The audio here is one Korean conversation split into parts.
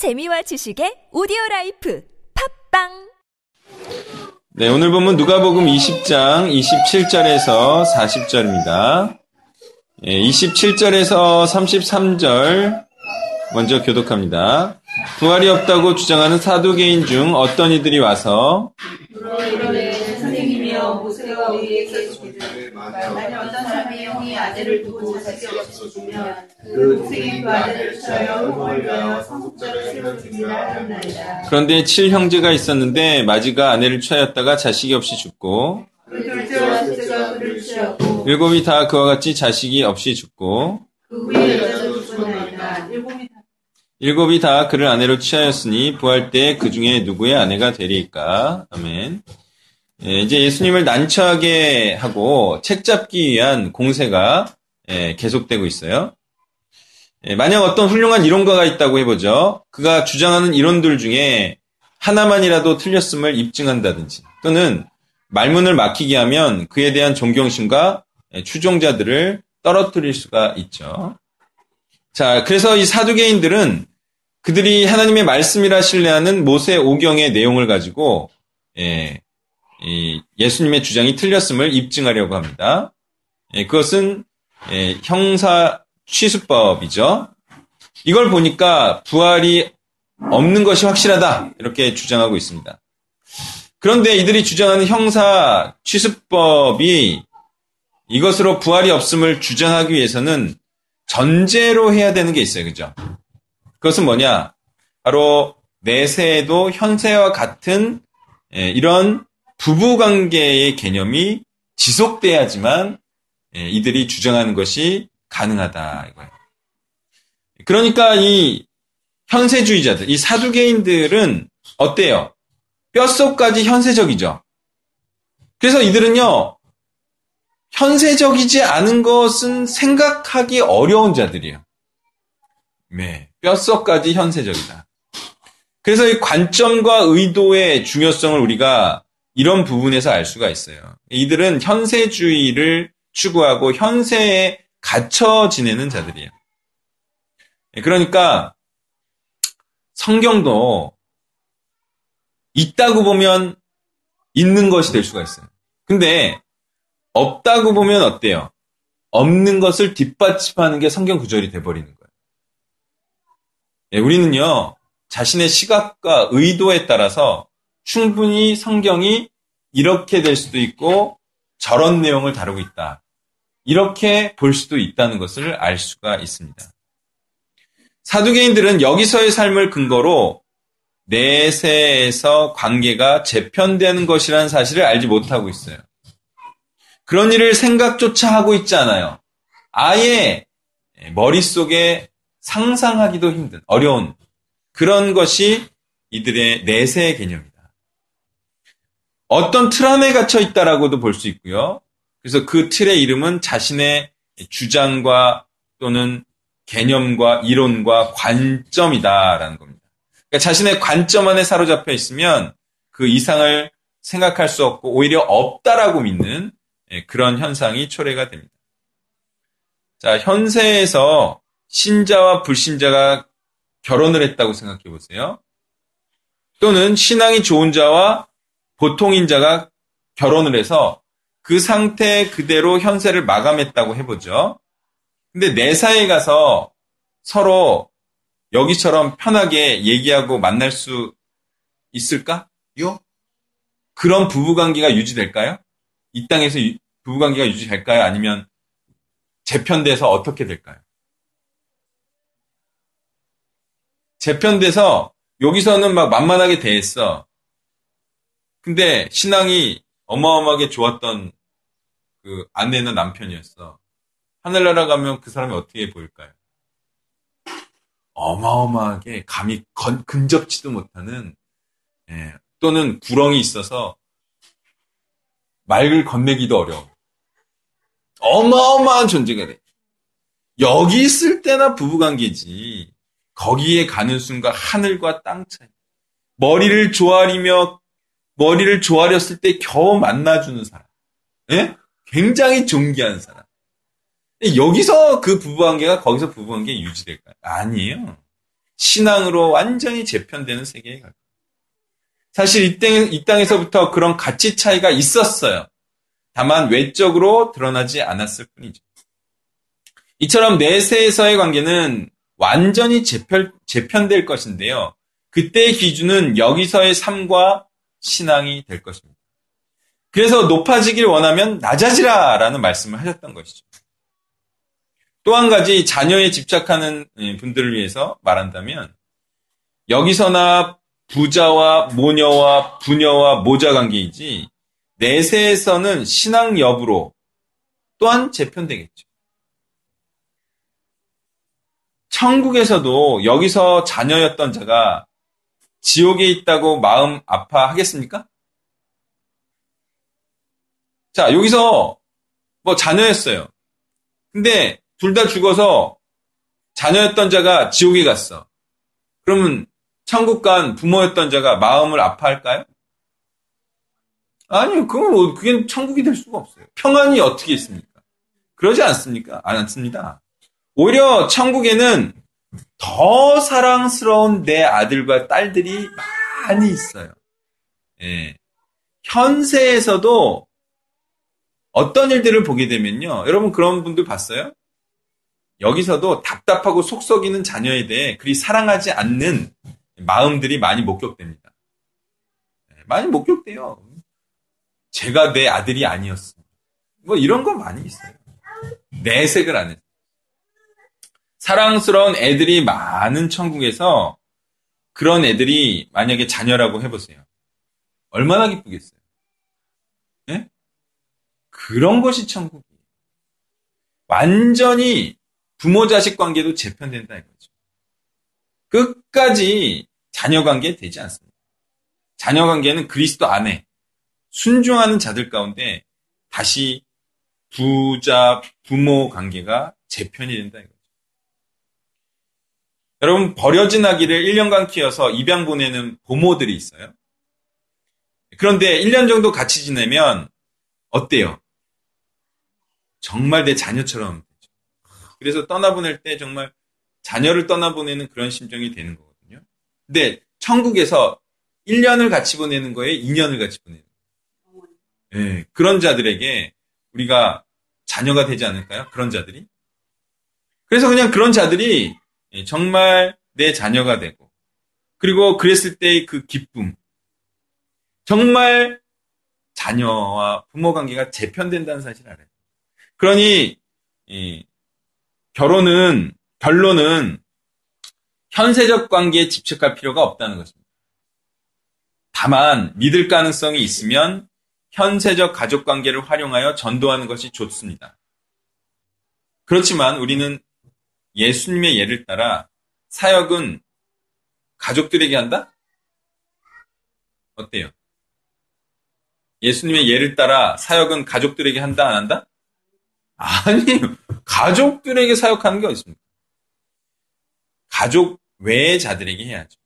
재미와 지식의 오디오라이프 팝빵. 네, 오늘 보면 누가복음 20장 27절에서 40절입니다. 27절에서 33절 먼저 교독합니다. 부활이 없다고 주장하는 사두개인 중 어떤 이들이 와서 선생님이여 모세와 우리에게 만약 어떤 사람의 형이 아들을 두고 자식이 없어 죽으면 그 동생이 그 아들을 주하여 흠을 가하여 상속자를 세워 주리라 하였나이다. 그런데 7형제가 있었는데 마지가 아내를 취하였다가 자식이 없이 죽고 그 둘째와 셋째가 그를 취하고 일곱이 다 그와 같이 자식이 없이 죽고 그 후에 여자도 죽었나이다. 일곱이 다 그를 아내로 취하였으니 부활 때 그 중에 누구의 아내가 되리이까. 아멘. 예, 이제 예수님을 난처하게 하고 책잡기 위한 공세가 계속되고 있어요. 만약 어떤 훌륭한 이론가가 있다고 해보죠. 그가 주장하는 이론들 중에 하나만이라도 틀렸음을 입증한다든지 또는 말문을 막히게 하면 그에 대한 존경심과 추종자들을 떨어뜨릴 수가 있죠. 자, 그래서 이 사두개인들은 그들이 하나님의 말씀이라 신뢰하는 모세 5경의 내용을 가지고 예수님의 주장이 틀렸음을 입증하려고 합니다. 그것은 형사 취수법이죠. 이걸 보니까 부활이 없는 것이 확실하다 이렇게 주장하고 있습니다. 그런데 이들이 주장하는 형사 취수법이 이것으로 부활이 없음을 주장하기 위해서는 전제로 해야 되는 게 있어요. 그죠? 그것은 뭐냐? 바로 내세에도 현세와 같은 이런 부부관계의 개념이 지속돼야지만 이들이 주장하는 것이 가능하다 이거예요. 그러니까 이 현세주의자들, 이 사두개인들은 어때요? 뼛속까지 현세적이죠. 그래서 이들은요, 현세적이지 않은 것은 생각하기 어려운 자들이에요. 네, 뼛속까지 현세적이다. 그래서 이 관점과 의도의 중요성을 우리가 이런 부분에서 알 수가 있어요. 이들은 현세주의를 추구하고 현세에 갇혀 지내는 자들이에요. 그러니까 성경도 있다고 보면 있는 것이 될 수가 있어요. 근데 없다고 보면 어때요? 없는 것을 뒷받침하는 게 성경 구절이 돼버리는 거예요. 예, 우리는요, 자신의 시각과 의도에 따라서 충분히 성경이 이렇게 될 수도 있고 저런 내용을 다루고 있다. 이렇게 볼 수도 있다는 것을 알 수가 있습니다. 사두개인들은 여기서의 삶을 근거로 내세에서 관계가 재편되는 것이라는 사실을 알지 못하고 있어요. 그런 일을 생각조차 하고 있지 않아요. 아예 머릿속에 상상하기도 힘든, 어려운 그런 것이 이들의 내세의 개념입니다. 어떤 틀 안에 갇혀 있다라고도 볼 수 있고요. 그래서 그 틀의 이름은 자신의 주장과 또는 개념과 이론과 관점이다라는 겁니다. 그러니까 자신의 관점 안에 사로잡혀 있으면 그 이상을 생각할 수 없고 오히려 없다라고 믿는 그런 현상이 초래가 됩니다. 자, 현세에서 신자와 불신자가 결혼을 했다고 생각해 보세요. 또는 신앙이 좋은 자와 보통인 자가 결혼을 해서 그 상태 그대로 현세를 마감했다고 해보죠. 근데 내사에 가서 서로 여기처럼 편하게 얘기하고 만날 수 있을까요? 그런 부부관계가 유지될까요? 이 땅에서 부부관계가 유지될까요? 아니면 재편돼서 어떻게 될까요? 재편돼서 여기서는 막 만만하게 대했어. 근데 신앙이 어마어마하게 좋았던 그 아내는 남편이었어. 하늘나라 가면 그 사람이 어떻게 보일까요? 어마어마하게 감히 근접지도 못하는, 또는 구렁이 있어서 말을 건네기도 어려워. 어마어마한 존재가 돼. 여기 있을 때나 부부관계지. 거기에 가는 순간 하늘과 땅 차이. 머리를 조아렸을 때 겨우 만나주는 사람. 예? 굉장히 존귀한 사람. 여기서 그 부부관계가 거기서 부부관계 유지될까요? 아니에요. 신앙으로 완전히 재편되는 세계에 갈 거예요. 사실 이 땅에서부터 그런 가치 차이가 있었어요. 다만 외적으로 드러나지 않았을 뿐이죠. 이처럼 내세에서의 관계는 완전히 재편될 것인데요. 그때의 기준은 여기서의 삶과 신앙이 될 것입니다. 그래서 높아지길 원하면 낮아지라 라는 말씀을 하셨던 것이죠. 또 한 가지 자녀에 집착하는 분들을 위해서 말한다면 여기서나 부자와 모녀와 부녀와 모자관계이지 내세에서는 신앙 여부로 또한 재편되겠죠. 천국에서도 여기서 자녀였던 자가 지옥에 있다고 마음 아파하겠습니까? 자, 여기서 자녀였어요. 근데 둘 다 죽어서 자녀였던 자가 지옥에 갔어. 그러면 천국 간 부모였던 자가 마음을 아파할까요? 아니요, 그게 천국이 될 수가 없어요. 평안이 어떻게 있습니까? 그러지 않습니까? 않습니다. 오히려 천국에는 더 사랑스러운 내 아들과 딸들이 많이 있어요. 예. 현세에서도 어떤 일들을 보게 되면요. 여러분 그런 분들 봤어요? 여기서도 답답하고 속썩이는 자녀에 대해 그리 사랑하지 않는 마음들이 많이 목격됩니다. 많이 목격돼요. 제가 내 아들이 아니었어. 이런 거 많이 있어요. 내색을 안 해요. 사랑스러운 애들이 많은 천국에서 그런 애들이 만약에 자녀라고 해보세요. 얼마나 기쁘겠어요. 예? 그런 것이 천국이에요. 완전히 부모 자식 관계도 재편된다 이거죠. 끝까지 자녀 관계 되지 않습니다. 자녀 관계는 그리스도 안에 순종하는 자들 가운데 다시 부자 부모 관계가 재편이 된다 이거죠. 여러분 버려진 아기를 1년간 키워서 입양 보내는 보모들이 있어요. 그런데 1년 정도 같이 지내면 어때요? 정말 내 자녀처럼. 그래서 떠나보낼 때 정말 자녀를 떠나보내는 그런 심정이 되는 거거든요. 근데 천국에서 1년을 같이 보내는 거에 2년을 같이 보내는 거예요. 네, 그런 자들에게 우리가 자녀가 되지 않을까요? 그런 자들이. 그래서 그냥 그런 자들이 정말 내 자녀가 되고 그리고 그랬을 때의 그 기쁨. 정말 자녀와 부모 관계가 재편된다는 사실을 알아요. 그러니 결론은 현세적 관계에 집착할 필요가 없다는 것입니다. 다만 믿을 가능성이 있으면 현세적 가족 관계를 활용하여 전도하는 것이 좋습니다. 그렇지만 우리는 예수님의 예를 따라 사역은 가족들에게 한다? 어때요? 예수님의 예를 따라 사역은 가족들에게 한다, 안 한다? 아니에요. 가족들에게 사역하는 게 어디 있습니까? 가족 외의 자들에게 해야죠.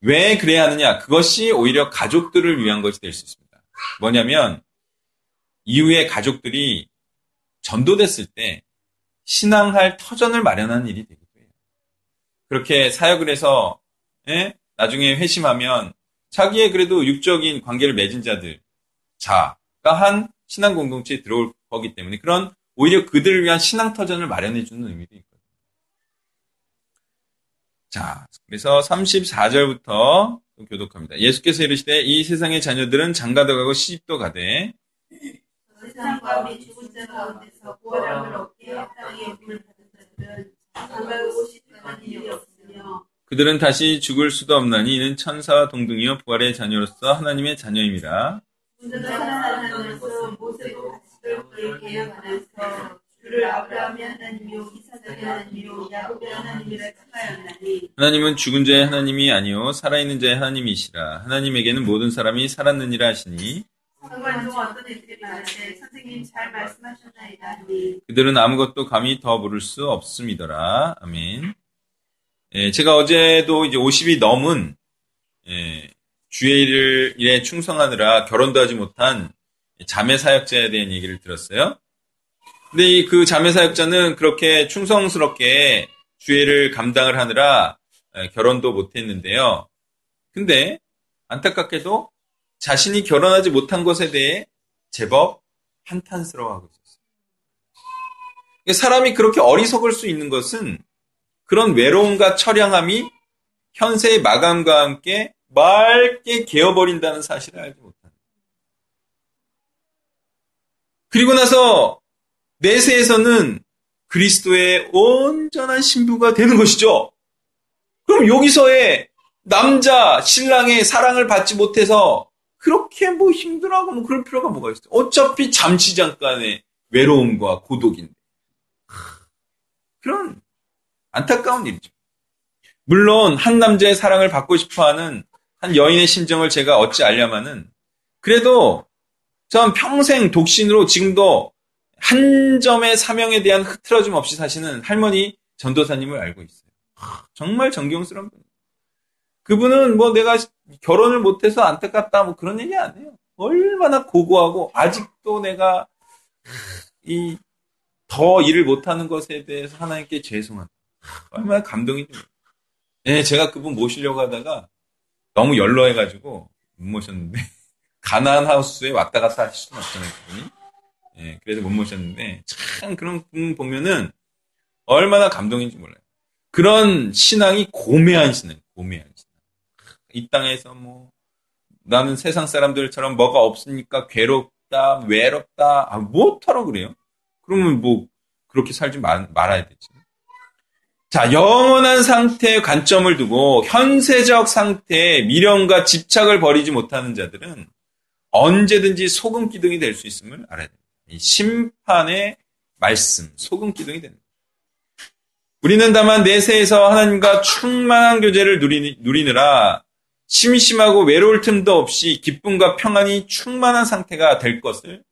왜 그래야 하느냐? 그것이 오히려 가족들을 위한 것이 될 수 있습니다. 뭐냐면 이후에 가족들이 전도됐을 때 신앙할 터전을 마련하는 일이 되기도 해요. 그렇게 사역을 해서 나중에 회심하면 자기의 그래도 육적인 관계를 맺은 자가 한 신앙 공동체에 들어올 거기 때문에 그런 오히려 그들을 위한 신앙 터전을 마련해주는 의미도 있거든요. 자, 그래서 34절부터 교독합니다. 예수께서 이르시되 이 세상의 자녀들은 장가도 가고 시집도 가되 세상과 우리 죽은 자 가운데서 구원함을 얻게 땅에 유물 받은 자들은 장가도 시집가는 일이 없으며 그들은 다시 죽을 수도 없나니 이는 천사와 동등이요 부활의 자녀로서 하나님의 자녀입니다. 하나님은 죽은 자의 하나님이 아니요 살아있는 자의 하나님이시라. 하나님에게는 모든 사람이 살았느니라 하시니 그들은 아무것도 감히 더 물을 수 없음이더라. 아멘. 예, 제가 어제도 이제 50이 넘은 주의 일에 충성하느라 결혼도 하지 못한 자매 사역자에 대한 얘기를 들었어요. 근데 그 자매 사역자는 그렇게 충성스럽게 주의를 감당을 하느라 결혼도 못했는데요. 근데 안타깝게도 자신이 결혼하지 못한 것에 대해 제법 한탄스러워하고 있었어요. 사람이 그렇게 어리석을 수 있는 것은 그런 외로움과 처량함이 현세의 마감과 함께 맑게 개어버린다는 사실을 알지 못한다. 그리고 나서 내세에서는 그리스도의 온전한 신부가 되는 것이죠. 그럼 여기서의 남자, 신랑의 사랑을 받지 못해서 그렇게 힘들어하고 그럴 필요가 뭐가 있어요? 어차피 잠시 잠깐의 외로움과 고독인데. 그런 안타까운 일이죠. 물론 한 남자의 사랑을 받고 싶어하는 한 여인의 심정을 제가 어찌 알려마는, 그래도 전 평생 독신으로 지금도 한 점의 사명에 대한 흐트러짐 없이 사시는 할머니 전도사님을 알고 있어요. 정말 존경스러운 분. 그분은 내가 결혼을 못해서 안타깝다 그런 얘기 안 해요. 얼마나 고고하고 아직도 내가 더 일을 못하는 것에 대해서 하나님께 죄송하다. 얼마나 감동인지. 예, 제가 그분 모시려고 하다가 너무 연로해가지고 못 모셨는데 가나안 하우스에 왔다 갔다 하실 수는 없잖아요, 그분이. 예, 그래서 못 모셨는데 참 그런 분 보면은 얼마나 감동인지 몰라요. 그런 신앙이 고매한 신앙, 고매한 신앙. 이 땅에서 나는 세상 사람들처럼 뭐가 없으니까 괴롭다, 외롭다, 못하러 그래요. 그러면 그렇게 살지 말아야 되지. 자, 영원한 상태의 관점을 두고 현세적 상태의 미련과 집착을 버리지 못하는 자들은 언제든지 소금기둥이 될 수 있음을 알아야 됩니다. 이 심판의 말씀, 소금기둥이 됩니다. 우리는 다만 내세에서 하나님과 충만한 교제를 누리느라 심심하고 외로울 틈도 없이 기쁨과 평안이 충만한 상태가 될 것을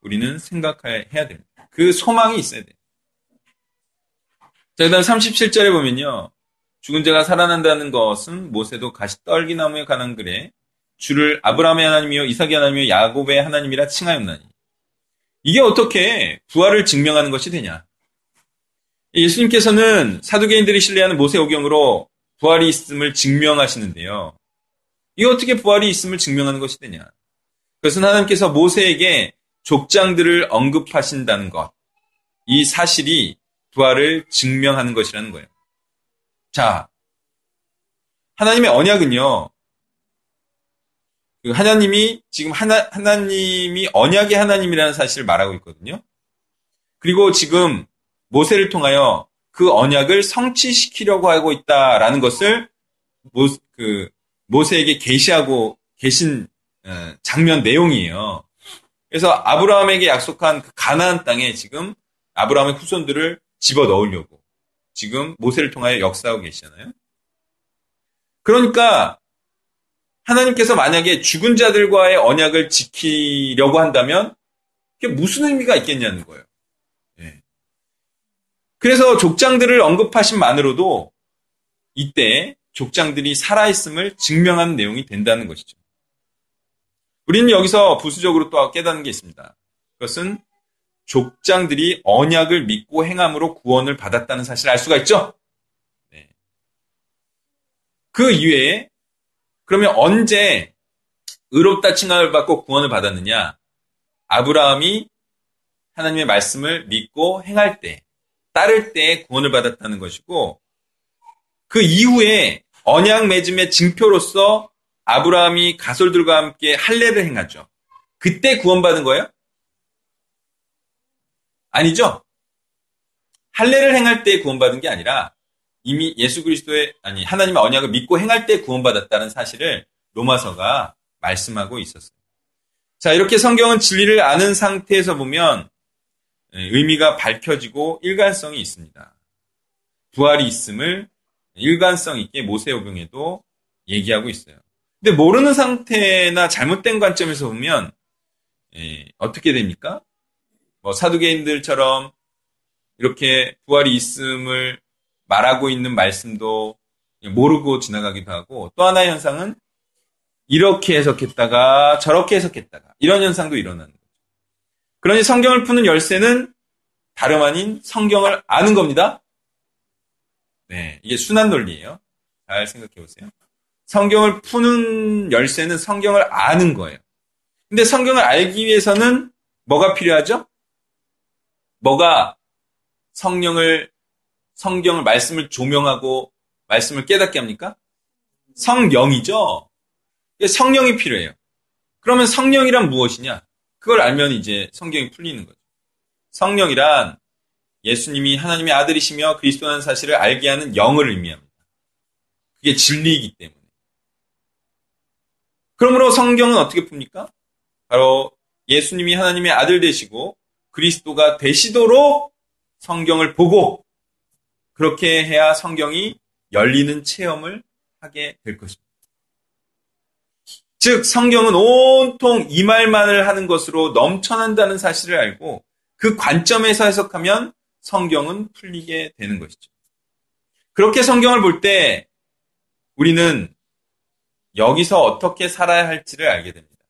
우리는 생각해야 됩니다. 그 소망이 있어야 돼요. 자, 그 다음 37절에 보면요. 죽은 자가 살아난다는 것은 모세도 가시 떨기나무에 관한 글에 주를 아브라함의 하나님이요 이삭의 하나님이요 야곱의 하나님이라 칭하였나니. 이게 어떻게 부활을 증명하는 것이 되냐. 예수님께서는 사두개인들이 신뢰하는 모세 오경으로 부활이 있음을 증명하시는데요. 이게 어떻게 부활이 있음을 증명하는 것이 되냐. 그것은 하나님께서 모세에게 족장들을 언급하신다는 것. 이 사실이 부활을 증명하는 것이라는 거예요. 자, 하나님의 언약은요. 하나님이 지금 하나님이 언약의 하나님이라는 사실을 말하고 있거든요. 그리고 지금 모세를 통하여 그 언약을 성취시키려고 하고 있다라는 것을 모세에게 계시하고 계신 장면 내용이에요. 그래서 아브라함에게 약속한 그 가나안 땅에 지금 아브라함의 후손들을 집어넣으려고 지금 모세를 통하여 역사하고 계시잖아요. 그러니까 하나님께서 만약에 죽은 자들과의 언약을 지키려고 한다면 그게 무슨 의미가 있겠냐는 거예요. 예. 그래서 족장들을 언급하신 만으로도 이때 족장들이 살아있음을 증명하는 내용이 된다는 것이죠. 우리는 여기서 부수적으로 또 깨닫는 게 있습니다. 그것은 족장들이 언약을 믿고 행함으로 구원을 받았다는 사실을 알 수가 있죠. 네. 그 이외에 그러면 언제 의롭다 칭함을 받고 구원을 받았느냐. 아브라함이 하나님의 말씀을 믿고 행할 때, 따를 때 구원을 받았다는 것이고, 그 이후에 언약 맺음의 징표로서 아브라함이 가솔들과 함께 할례를 행하죠. 그때 구원받은 거예요? 아니죠. 할례를 행할 때 구원받은 게 아니라 이미 예수 그리스도의 하나님의 언약을 믿고 행할 때 구원받았다는 사실을 로마서가 말씀하고 있었어요. 자, 이렇게 성경은 진리를 아는 상태에서 보면 의미가 밝혀지고 일관성이 있습니다. 부활이 있음을 일관성 있게 모세오경에도 얘기하고 있어요. 근데 모르는 상태나 잘못된 관점에서 보면 어떻게 됩니까? 사두개인들처럼 이렇게 부활이 있음을 말하고 있는 말씀도 모르고 지나가기도 하고, 또 하나의 현상은 이렇게 해석했다가 저렇게 해석했다가 이런 현상도 일어나는 거죠. 그러니 성경을 푸는 열쇠는 다름 아닌 성경을 아는 겁니다. 네, 이게 순환 논리예요. 잘 생각해 보세요. 성경을 푸는 열쇠는 성경을 아는 거예요. 근데 성경을 알기 위해서는 뭐가 필요하죠? 뭐가 성경을 말씀을 조명하고 말씀을 깨닫게 합니까? 성령이죠. 성령이 필요해요. 그러면 성령이란 무엇이냐? 그걸 알면 이제 성경이 풀리는 거죠. 성령이란 예수님이 하나님의 아들이시며 그리스도라는 사실을 알게 하는 영을 의미합니다. 그게 진리이기 때문에. 그러므로 성경은 어떻게 풉니까? 바로 예수님이 하나님의 아들 되시고 그리스도가 되시도록 성경을 보고 그렇게 해야 성경이 열리는 체험을 하게 될 것입니다. 즉 성경은 온통 이 말만을 하는 것으로 넘쳐난다는 사실을 알고 그 관점에서 해석하면 성경은 풀리게 되는 것이죠. 그렇게 성경을 볼 때 우리는 여기서 어떻게 살아야 할지를 알게 됩니다.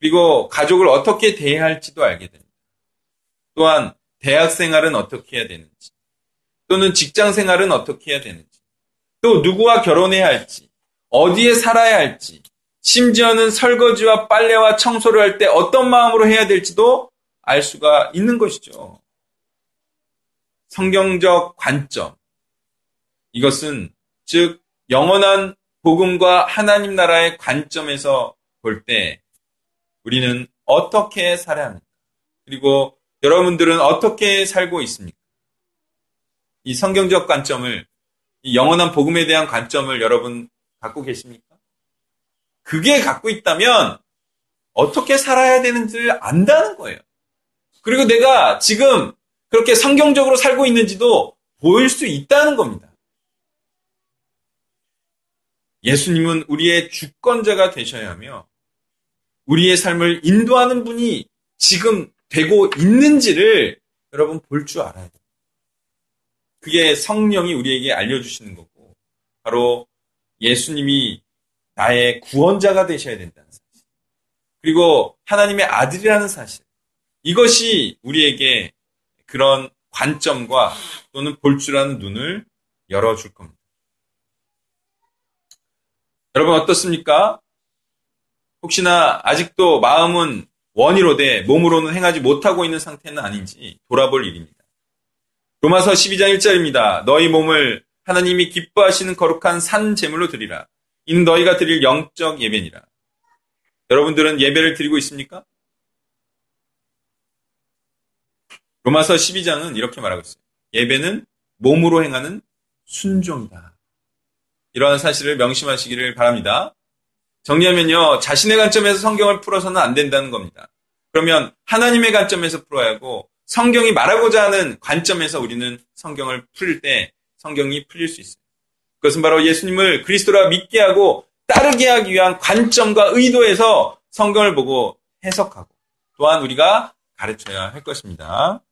그리고 가족을 어떻게 대해야 할지도 알게 됩니다. 또한 대학 생활은 어떻게 해야 되는지, 또는 직장 생활은 어떻게 해야 되는지, 또 누구와 결혼해야 할지, 어디에 살아야 할지, 심지어는 설거지와 빨래와 청소를 할 때 어떤 마음으로 해야 될지도 알 수가 있는 것이죠. 성경적 관점, 이것은 즉 영원한 복음과 하나님 나라의 관점에서 볼 때 우리는 어떻게 살아야 합니까? 그리고 여러분들은 어떻게 살고 있습니까? 이 성경적 관점을, 이 영원한 복음에 대한 관점을 여러분 갖고 계십니까? 그게 갖고 있다면 어떻게 살아야 되는지를 안다는 거예요. 그리고 내가 지금 그렇게 성경적으로 살고 있는지도 보일 수 있다는 겁니다. 예수님은 우리의 주권자가 되셔야 하며 우리의 삶을 인도하는 분이 지금 되고 있는지를 여러분 볼 줄 알아야 돼요. 그게 성령이 우리에게 알려주시는 거고 바로 예수님이 나의 구원자가 되셔야 된다는 사실, 그리고 하나님의 아들이라는 사실, 이것이 우리에게 그런 관점과 또는 볼 줄 아는 눈을 열어줄 겁니다. 여러분 어떻습니까? 혹시나 아직도 마음은 원이로되 몸으로는 행하지 못하고 있는 상태는 아닌지 돌아볼 일입니다. 로마서 12장 1절입니다. 너희 몸을 하나님이 기뻐하시는 거룩한 산 제물로 드리라. 이는 너희가 드릴 영적 예배니라. 여러분들은 예배를 드리고 있습니까? 로마서 12장은 이렇게 말하고 있어요. 예배는 몸으로 행하는 순종이다. 이러한 사실을 명심하시기를 바랍니다. 정리하면요, 자신의 관점에서 성경을 풀어서는 안 된다는 겁니다. 그러면 하나님의 관점에서 풀어야 하고 성경이 말하고자 하는 관점에서 우리는 성경을 풀 때 성경이 풀릴 수 있어요. 그것은 바로 예수님을 그리스도라 믿게 하고 따르게 하기 위한 관점과 의도에서 성경을 보고 해석하고 또한 우리가 가르쳐야 할 것입니다.